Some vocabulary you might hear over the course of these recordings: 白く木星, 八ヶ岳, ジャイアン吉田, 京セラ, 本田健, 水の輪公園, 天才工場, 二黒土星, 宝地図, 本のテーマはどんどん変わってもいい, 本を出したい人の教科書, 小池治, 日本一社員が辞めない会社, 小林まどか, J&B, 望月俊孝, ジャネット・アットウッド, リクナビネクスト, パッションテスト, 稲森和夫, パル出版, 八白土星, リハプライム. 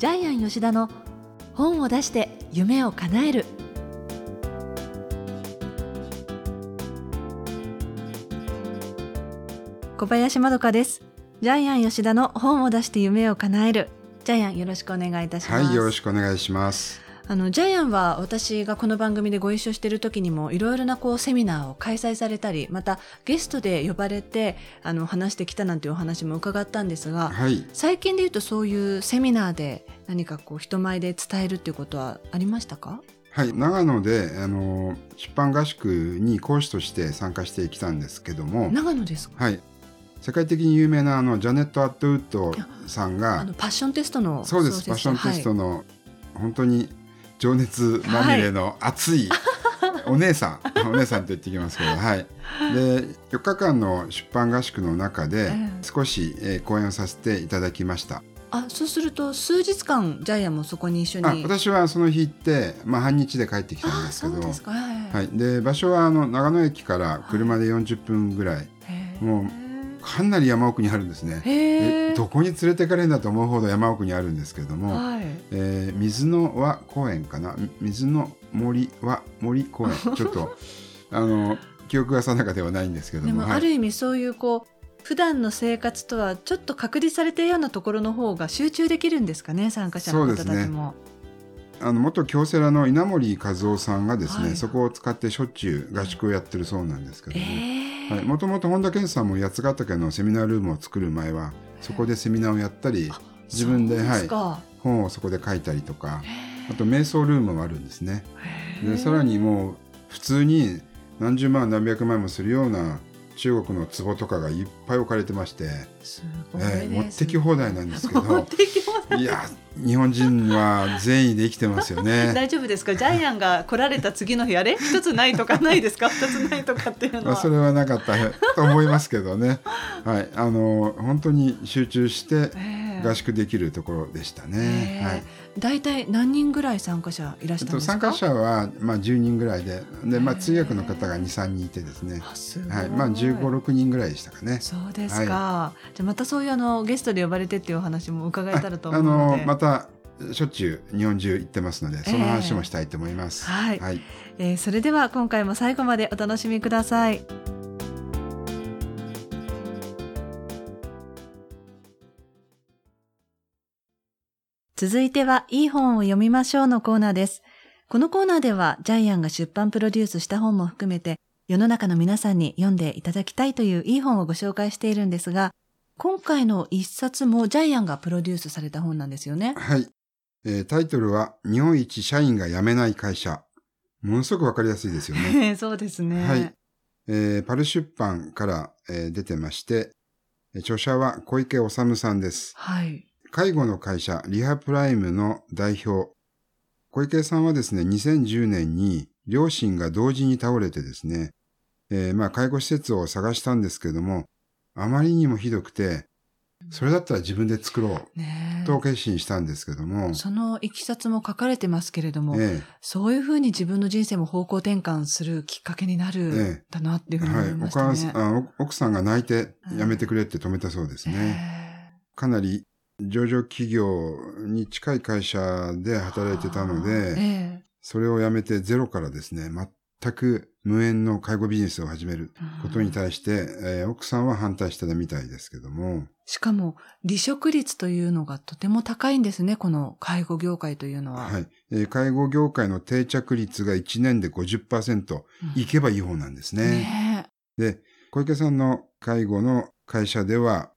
ジャイアン吉田の本を出して夢を叶える。小林まどかです。ジャイアン吉田の本を出して夢を叶える。ジャイアン、よろしくお願いいたします。はい、よろしくお願いします。ジャイアンは私がこの番組でご一緒している時にもいろいろなセミナーを開催されたり、またゲストで呼ばれて話してきたなんていうお話も伺ったんですが、はい、最近でいうとそういうセミナーで何か人前で伝えるっていうことはありましたか？はい、長野で出版合宿に講師として参加してきたんですけども。長野ですか？はい、世界的に有名なジャネット・アットウッドさんがパッションテストのそうです。パッションテストの、はい、本当に情熱まみれの熱いお姉さん、はい、お姉さんと言ってきますけど、はい、で4日間の出版合宿の中で少し講演をさせていただきました。あ、そうすると数日間ジャイアンもそこに一緒に。あ、私はその日行って、半日で帰ってきたんですけど。そうですか、はいはい、で場所は長野駅から車で40分ぐらい、はい、もうかなり山奥にあるんですね。どこに連れてかれるんだと思うほど山奥にあるんですけども、はい、水の輪公園かな、水の森は森公園ちょっと記憶が定かではないんですけども、でも、はい、ある意味そういう普段の生活とはちょっと隔離されているようなところの方が集中できるんですかね、参加者の方たちも。そうですね、元京セラの稲森和夫さんがですね、はい、そこを使ってしょっちゅう合宿をやってるそうなんですけども、はい、もともと本田健さんも八ヶ岳のセミナールームを作る前はそこでセミナーをやったり、自分 で、はい、本をそこで書いたりとか、あと瞑想ルームもあるんですね。でさらにもう普通に何十万何百万もするような中国の壺とかがいっぱい置かれてまして、すごいですね。持ってき放題なんですけどいや日本人は善意で生きてますよね大丈夫ですか？ジャイアンが来られた次の日あれ一つないとかないですか？二つないとかっていうのは、それはなかったと思いますけどね、はい、本当に集中して合宿できるところでしたね、はい、だいたい何人ぐらい参加者いらっしゃったんですか？参加者は、10人ぐらいで、通訳の方が 2,3 人いてですね、すごい、はい、15、6人ぐらいでしたかね。そうですか、はい、じゃまたそういうゲストで呼ばれてっていうお話も伺えたらと思うので、またしょっちゅう日本中行ってますので、その話もしたいと思います、はいはい、それでは今回も最後までお楽しみください。続いては、いい本を読みましょうのコーナーです。このコーナーでは、ジャイアンが出版プロデュースした本も含めて、世の中の皆さんに読んでいただきたいといういい本をご紹介しているんですが、今回の一冊もジャイアンがプロデュースされた本なんですよね。はい。タイトルは、日本一社員が辞めない会社。ものすごくわかりやすいですよね。そうですね。はい。パル出版から、出てまして、著者は小池治さんです。はい。介護の会社リハプライムの代表小池さんはですね、2010年に両親が同時に倒れてですね、介護施設を探したんですけども、あまりにもひどくて、それだったら自分で作ろうと決心したんですけども、そのいきさつも書かれてますけれども、そういうふうに自分の人生も方向転換するきっかけになるんだなっていうふうに思いましたね、奥さんが泣いてやめてくれって止めたそうですね、かなり上場企業に近い会社で働いてたので、それを辞めてゼロからですね、全く無縁の介護ビジネスを始めることに対して、奥さんは反対してたみたいですけども。しかも離職率というのがとても高いんですね、この介護業界というのは。はい、介護業界の定着率が1年で 50%、いけばいい方なんですね。で、小池さんの介護の会社では、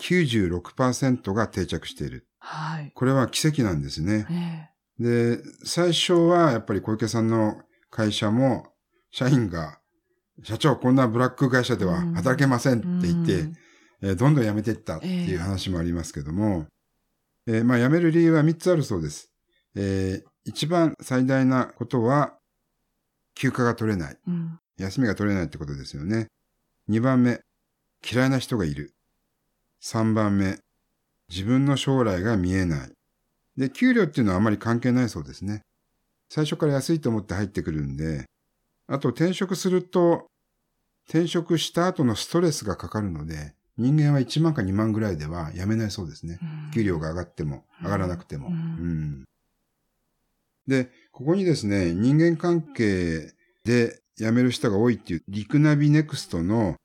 96% が定着している、はい、これは奇跡なんですね、で最初はやっぱり小池さんの会社も社員が社長こんなブラック会社では働けませんって言って、どんどん辞めていったっていう話もありますけども、辞める理由は3つあるそうです、一番最大なことは休暇が取れない、休みが取れないってことですよね。2番目嫌いな人がいる。3番目、自分の将来が見えない。で、給料っていうのはあまり関係ないそうですね。最初から安いと思って入ってくるんで、あと転職すると、転職した後のストレスがかかるので、人間は1万か2万ぐらいでは辞めないそうですね。給料が上がっても上がらなくても。で、ここにですね、人間関係で辞める人が多いっていうリクナビネクストの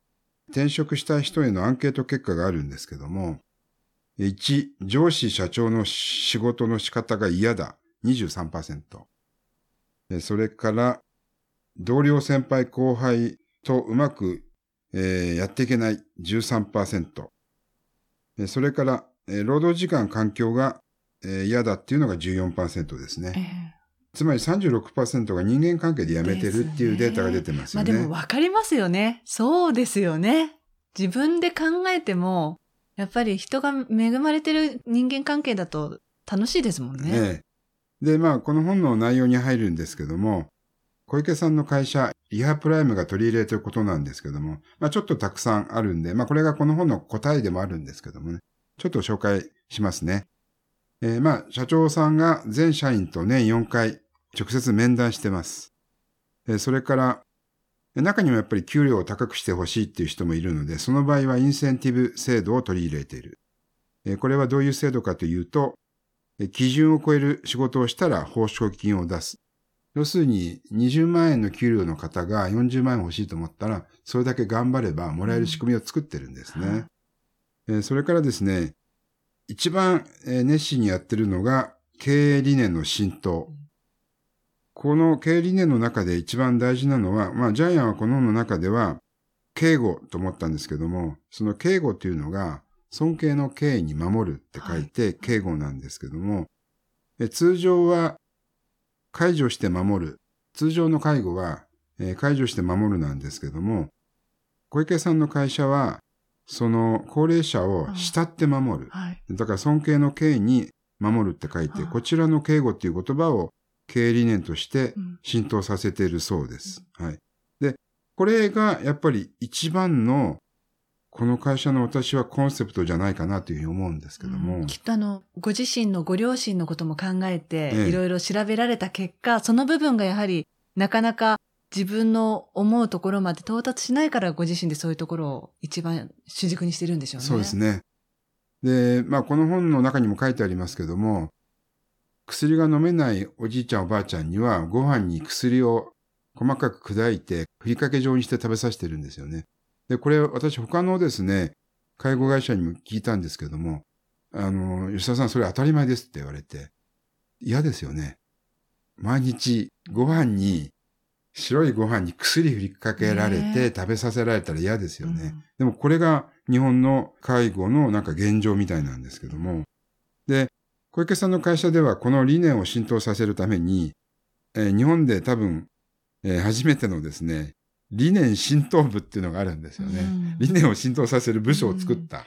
転職したい人へのアンケート結果があるんですけども、1、上司社長の仕事の仕方が嫌だ、23%。それから、同僚先輩後輩とうまく、やっていけない 13%。それから、労働時間環境が、嫌だっていうのが 14% ですね。つまり 36% が人間関係で辞めてるっていうデータが出てますよね。まあでも分かりますよね。そうですよね。自分で考えても、やっぱり人が恵まれてる人間関係だと楽しいですもんね。で、まあこの本の内容に入るんですけども、小池さんの会社、リハプライムが取り入れていることなんですけども、まあちょっとたくさんあるんで、まあこれがこの本の答えでもあるんですけどもね、ちょっと紹介しますね。まあ社長さんが全社員と年4回直接面談してます。それから、中にもやっぱり給料を高くしてほしいっていう人もいるので、その場合はインセンティブ制度を取り入れている。これはどういう制度かというと、基準を超える仕事をしたら報奨金を出す。要するに20万円の給料の方が40万円欲しいと思ったら、それだけ頑張ればもらえる仕組みを作ってるんですね。それからですね、一番熱心にやってるのが経営理念の浸透。この経営理念の中で一番大事なのは、まあジャイアンはこの本の中では敬語と思ったんですけども、その敬語というのが尊敬の敬意に守るって書いて敬語なんですけども、通常は介助して守る。通常の介護は介助して守るなんですけども、小池さんの会社はその高齢者を慕って守る。だから尊敬の敬意に守るって書いて、こちらの敬語っていう言葉を経営理念として浸透させているそうです。で、これがやっぱり一番のこの会社の私はコンセプトじゃないかなというふうに思うんですけども。きっとご自身のご両親のことも考えて、いろいろ調べられた結果、その部分がやはりなかなか自分の思うところまで到達しないから、ご自身でそういうところを一番主軸にしてるんでしょうね。そうですね。で、まあこの本の中にも書いてありますけども、薬が飲めないおじいちゃんおばあちゃんにはご飯に薬を細かく砕いてふりかけ状にして食べさせてるんですよね。で、これ私他のですね、介護会社にも聞いたんですけども、吉田さんそれ当たり前ですって言われて、嫌ですよね。毎日白いご飯に薬ふりかけられて食べさせられたら嫌ですよね。でもこれが日本の介護のなんか現状みたいなんですけども。で、小池さんの会社ではこの理念を浸透させるために、日本で多分、初めてのですね、理念浸透部っていうのがあるんですよね。理念を浸透させる部署を作った。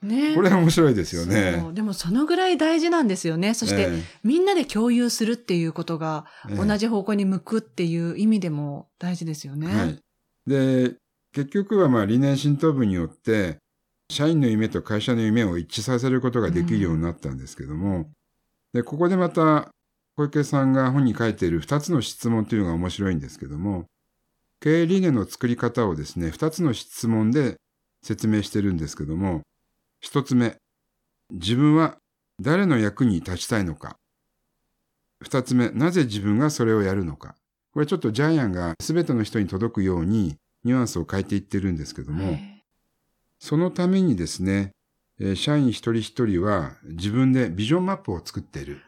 これは面白いですよね。でもそのぐらい大事なんですよね。そして、みんなで共有するっていうことが同じ方向に向くっていう意味でも大事ですよね。で、結局はまあ理念浸透部によって、社員の夢と会社の夢を一致させることができるようになったんですけども、で、ここでまた小池さんが本に書いている2つの質問というのが面白いんですけども、経営理念の作り方をですね、2つの質問で説明してるんですけども、1つ目、自分は誰の役に立ちたいのか。2つ目、なぜ自分がそれをやるのか。これちょっとジャイアンが全ての人に届くようにニュアンスを変えていってるんですけども、そのためにですね、社員一人一人は自分でビジョンマップを作っている。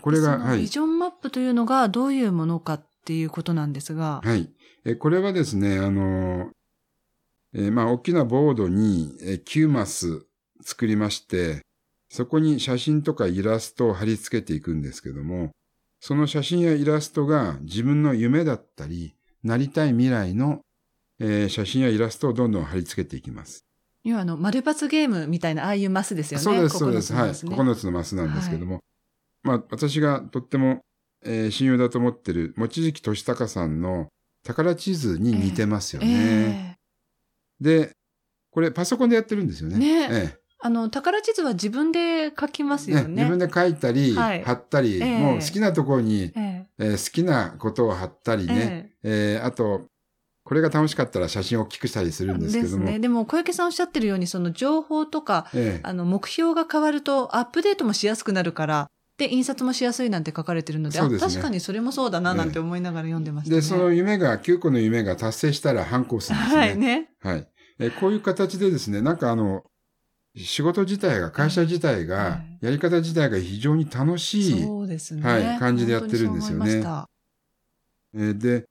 これが、ビジョンマップというのがどういうものかっていうことなんですが。これはですね、まあ、大きなボードに9マス作りまして、そこに写真とかイラストを貼り付けていくんですけども、その写真やイラストが自分の夢だったり、なりたい未来の、写真やイラストをどんどん貼り付けていきます。要は丸×ゲームみたいな、ああいうマスですよね。そうです。9つのマスなんですけども。まあ、私がとっても、親友だと思ってる、望月俊孝さんの宝地図に似てますよね。で、これパソコンでやってるんですよね。宝地図は自分で書きますよね。自分で書いたり、貼ったり、もう好きなところに、好きなことを貼ったりね。あと、これが楽しかったら写真を大きくしたりするんですけども。ですね。でも小池さんおっしゃってるように、その情報とか、目標が変わるとアップデートもしやすくなるから、で、印刷もしやすいなんて書かれてるので、でね、確かにそれもそうだななんて思いながら読んでましたね。で、その夢が、9個の夢が達成したら反抗するんですね。はいね。はい。こういう形でですね、なんか仕事自体が、会社自体が、やり方自体が非常に楽しい、そうですね、はい、感じでやってるんですよね。で、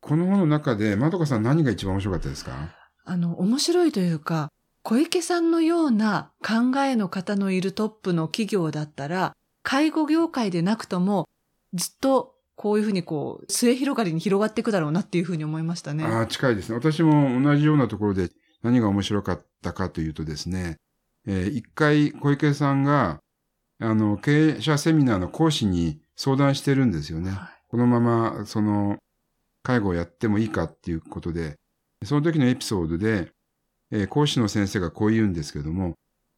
この本の中で、まどかさん何が一番面白かったですか？面白いというか、小池さんのような考えの方のいるトップの企業だったら、介護業界でなくとも、ずっとこういうふうにこう、末広がりに広がっていくだろうなっていうふうに思いましたね。ああ、近いですね。私も同じようなところで何が面白かったかというとですね、一回小池さんが、経営者セミナーの講師に相談してるんですよね。はい、このまま、介護をやってもいいかっていうことで、その時のエピソードで、講師の先生がこう言うんですけども、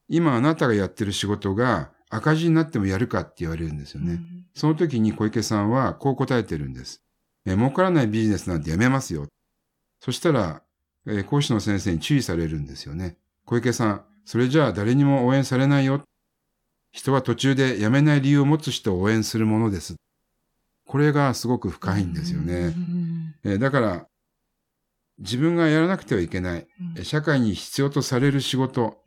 今あなたがやってる仕事が赤字になってもやるかって言われるんですよね。うん、その時に小池さんはこう答えてるんです。儲からないビジネスなんてやめますよ。そしたら、講師の先生に注意されるんですよね。小池さん、それじゃあ誰にも応援されないよ。人は途中で辞めない理由を持つ人を応援するものです。これがすごく深いんですよね。だから、自分がやらなくてはいけない、社会に必要とされる仕事、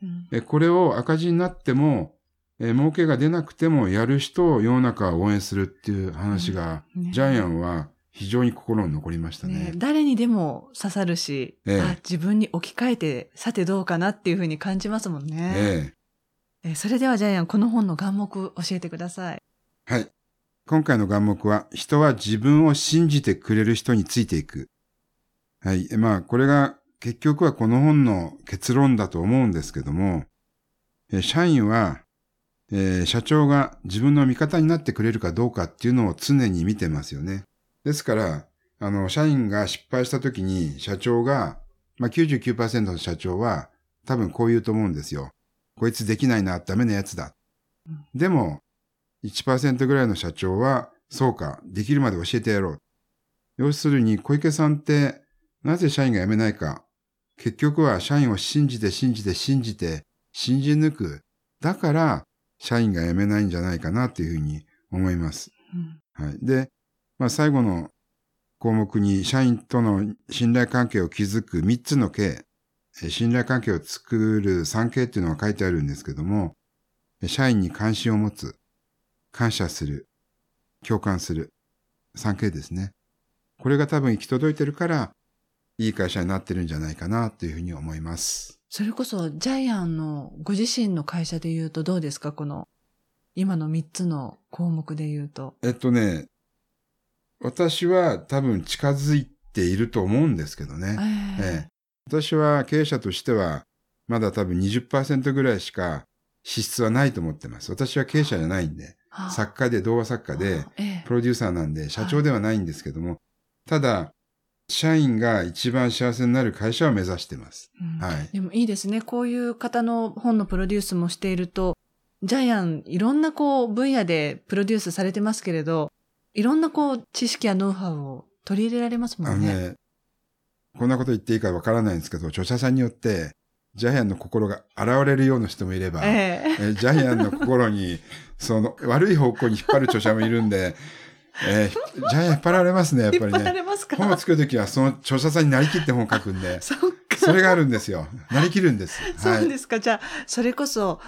これを赤字になっても、儲けが出なくてもやる人を世の中は応援するっていう話が、ジャイアンは非常に心に残りました ね。誰にでも刺さるし、自分に置き換えて、さてどうかなっていうふうに感じますもんね。それではジャイアン、この本の眼目教えてください。はい。今回の眼目は、人は自分を信じてくれる人についていく。はい。まあ、これが結局はこの本の結論だと思うんですけども、社員は、社長が自分の味方になってくれるかどうかっていうのを常に見てますよね。ですから、社員が失敗した時に社長が、まあ、99% の社長は多分こう言うと思うんですよ。こいつできないな、ダメなやつだ。でも、1% ぐらいの社長は、そうか、できるまで教えてやろう。要するに、小池さんって、なぜ社員が辞めないか。結局は社員を信じて、信じ抜く。だから、社員が辞めないんじゃないかなというふうに思います。はい、で、まあ、最後の項目に、社員との信頼関係を築く3つのK、信頼関係を作る 3K っていうのが書いてあるんですけども、社員に関心を持つ。感謝する。共感する。3K ですね。これが多分行き届いてるから、いい会社になってるんじゃないかなというふうに思います。それこそ、ジャイアンのご自身の会社で言うとどうですか？この、今の3つの項目で言うと。私は多分近づいていると思うんですけどね。私は経営者としては、まだ多分 20% ぐらいしか資質はないと思ってます。私は経営者じゃないんで。作家で、童話作家で、プロデューサーなんで、社長ではないんですけども、ただ、社員が一番幸せになる会社を目指してます。はい。でもいいですね。こういう方の本のプロデュースもしていると、ジャイアン、いろんな分野でプロデュースされてますけれど、いろんな知識やノウハウを取り入れられますもんね。こんなこと言っていいかわからないんですけど、著者さんによって、ジャイアンの心が現れるような人もいれば、ジャイアンの心に、悪い方向に引っ張る著者もいるんで、ジャイアン引っ張られますね、やっぱりね。引っ張られますか？本を作るときは、その著者さんになりきって本を書くんで、それがあるんですよ。なりきるんです。そうですか。じゃあ、それこそ、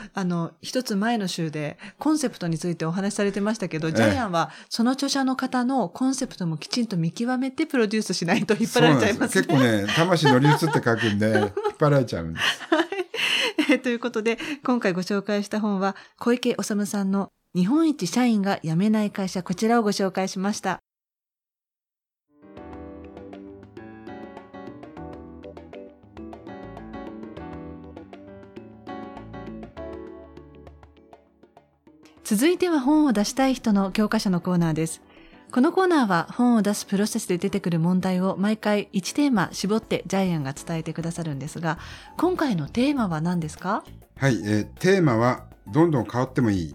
一つ前の週で、コンセプトについてお話しされてましたけど、ジャイアンは、その著者の方のコンセプトもきちんと見極めてプロデュースしないと引っ張られちゃいますね。そうなんです。結構ね、魂乗り移って書くんで、引っ張られちゃうんです。ということで、今回ご紹介した本は、小池治さんの日本一社員が辞めない会社、こちらをご紹介しました。続いては本を出したい人の教科書のコーナーです。このコーナーは本を出すプロセスで出てくる問題を毎回1テーマ絞ってジャイアンが伝えてくださるんですが、今回のテーマは何ですか？はい、テーマはどんどん変わってもいい。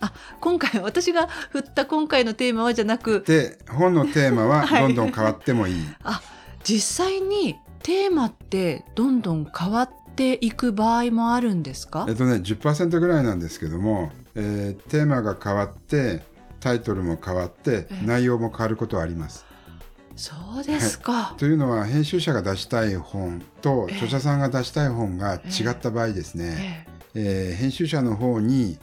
あ、今回私が振った今回のテーマはじゃなくて、本のテーマはどんどん変わってもいい。はい、実際にテーマってどんどん変わっていく場合もあるんですか？10% ぐらいなんですけども、テーマが変わってタイトルも変わって内容も変わることはあります。そうですか、はい、というのは編集者が出したい本と著者さんが出したい本が違った場合ですね、編集者の方に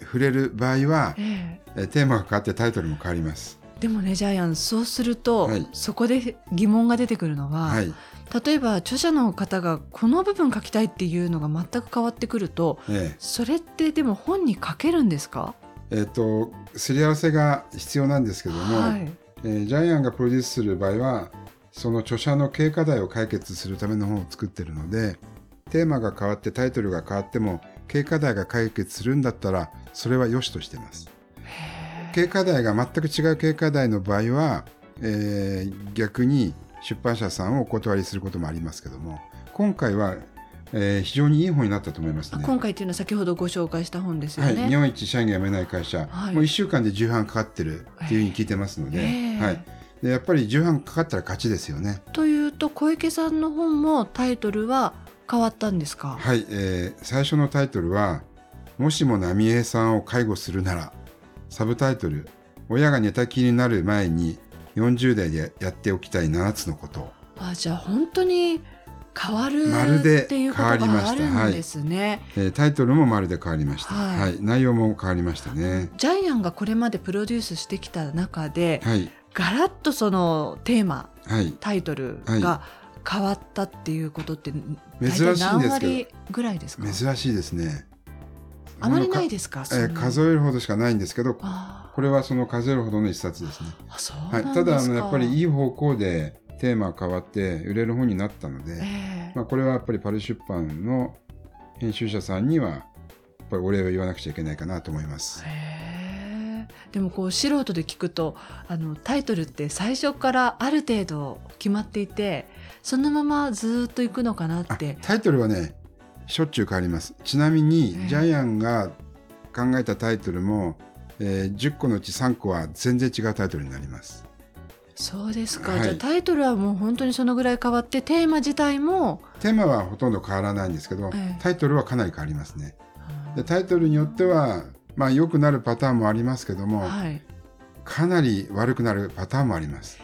触れる場合は、テーマが変わってタイトルも変わります。でもねジャイアン、そうすると、そこで疑問が出てくるのは、例えば著者の方がこの部分書きたいっていうのが全く変わってくると、それってでも本に書けるんですか？すり合わせが必要なんですけども、ジャイアンがプロデュースする場合はその著者の経過課題を解決するための本を作ってるので、テーマが変わってタイトルが変わっても経過課題が解決するんだったらそれは良しとしてます。経過課題が全く違う経過課題の場合は、逆に出版社さんをお断りすることもありますけども、今回は、非常にいい本になったと思いますね。今回というのは先ほどご紹介した本ですよね、日本一社員が辞めない会社、もう1週間で重版かかってるっていうふうに聞いてますので、でやっぱり重版かかったら勝ちですよね。というと小池さんの本もタイトルは変わったんですか？はい、最初のタイトルはもしも奈美恵さんを介護するなら、サブタイトル親が寝たきりになる前に40代でやっておきたい7つのこと。じゃあ本当に変わるっていうことがあるんですね、タイトルもまるで変わりました、内容も変わりましたね。ジャイアンがこれまでプロデュースしてきた中で、ガラッとそのテーマ、タイトルが変わったっていうことって大体何割ぐらいですか？珍しいですね。あまりないですか？数えるほどしかないんですけど、これはその数えるほどの一冊ですね。ただやっぱりいい方向でテーマが変わって売れる本になったので、これはやっぱりパル出版の編集者さんにはやっぱりお礼を言わなくちゃいけないかなと思います。でもこう素人で聞くとタイトルって最初からある程度決まっていてそのままずっといくのかなって。タイトルはねしょっちゅう変わります。ちなみにジャイアンが考えたタイトルも、10個のうち3個は全然違うタイトルになります。そうですか、じゃあタイトルはもう本当にそのぐらい変わってテーマ自体もテーマはほとんど変わらないんですけど、タイトルはかなり変わりますね。でタイトルによってはまあ良くなるパターンもありますけども、かなり悪くなるパターンもあります。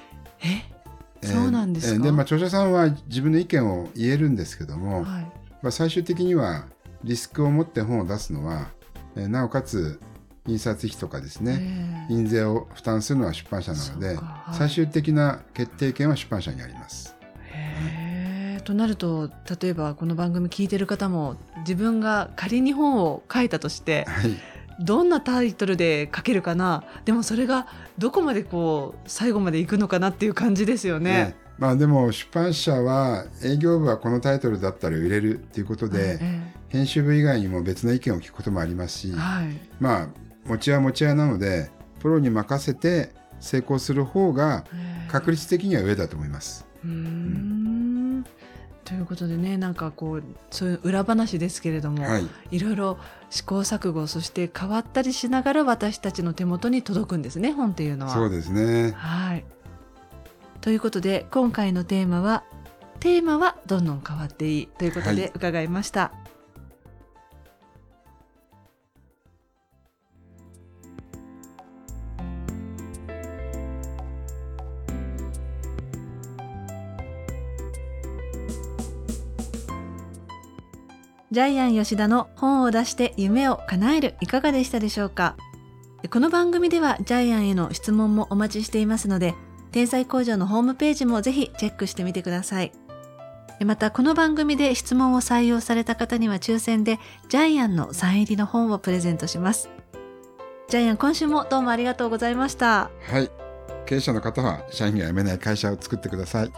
そうなんですか？で著者さんは自分の意見を言えるんですけども、最終的にはリスクを持って本を出すのは、なおかつ印刷費とかですね、印税を負担するのは出版社なので、最終的な決定権は出版社にあります。となると例えばこの番組聞いてる方も自分が仮に本を書いたとして、どんなタイトルで書けるかな、でもそれがどこまでこう最後までいくのかなっていう感じですよね。でも出版社は営業部はこのタイトルだったら売れるということで、編集部以外にも別の意見を聞くこともありますし、持ち屋持ち屋なのでプロに任せて成功する方が確率的には上だと思います。ということでね、なんかこうそういう裏話ですけれども、いろいろ試行錯誤、そして変わったりしながら私たちの手元に届くんですね、本っていうのは。そうですね、ということで今回のテーマはどんどん変わっていいということで伺いました、ジャイアン吉田の本を出して夢を叶える、いかがでしたでしょうか？この番組ではジャイアンへの質問もお待ちしていますので、天才工場のホームページもぜひチェックしてみてください。またこの番組で質問を採用された方には抽選でジャイアンのサイン入りの本をプレゼントします。ジャイアン、今週もどうもありがとうございました。経営者の方は社員が辞めない会社を作ってください。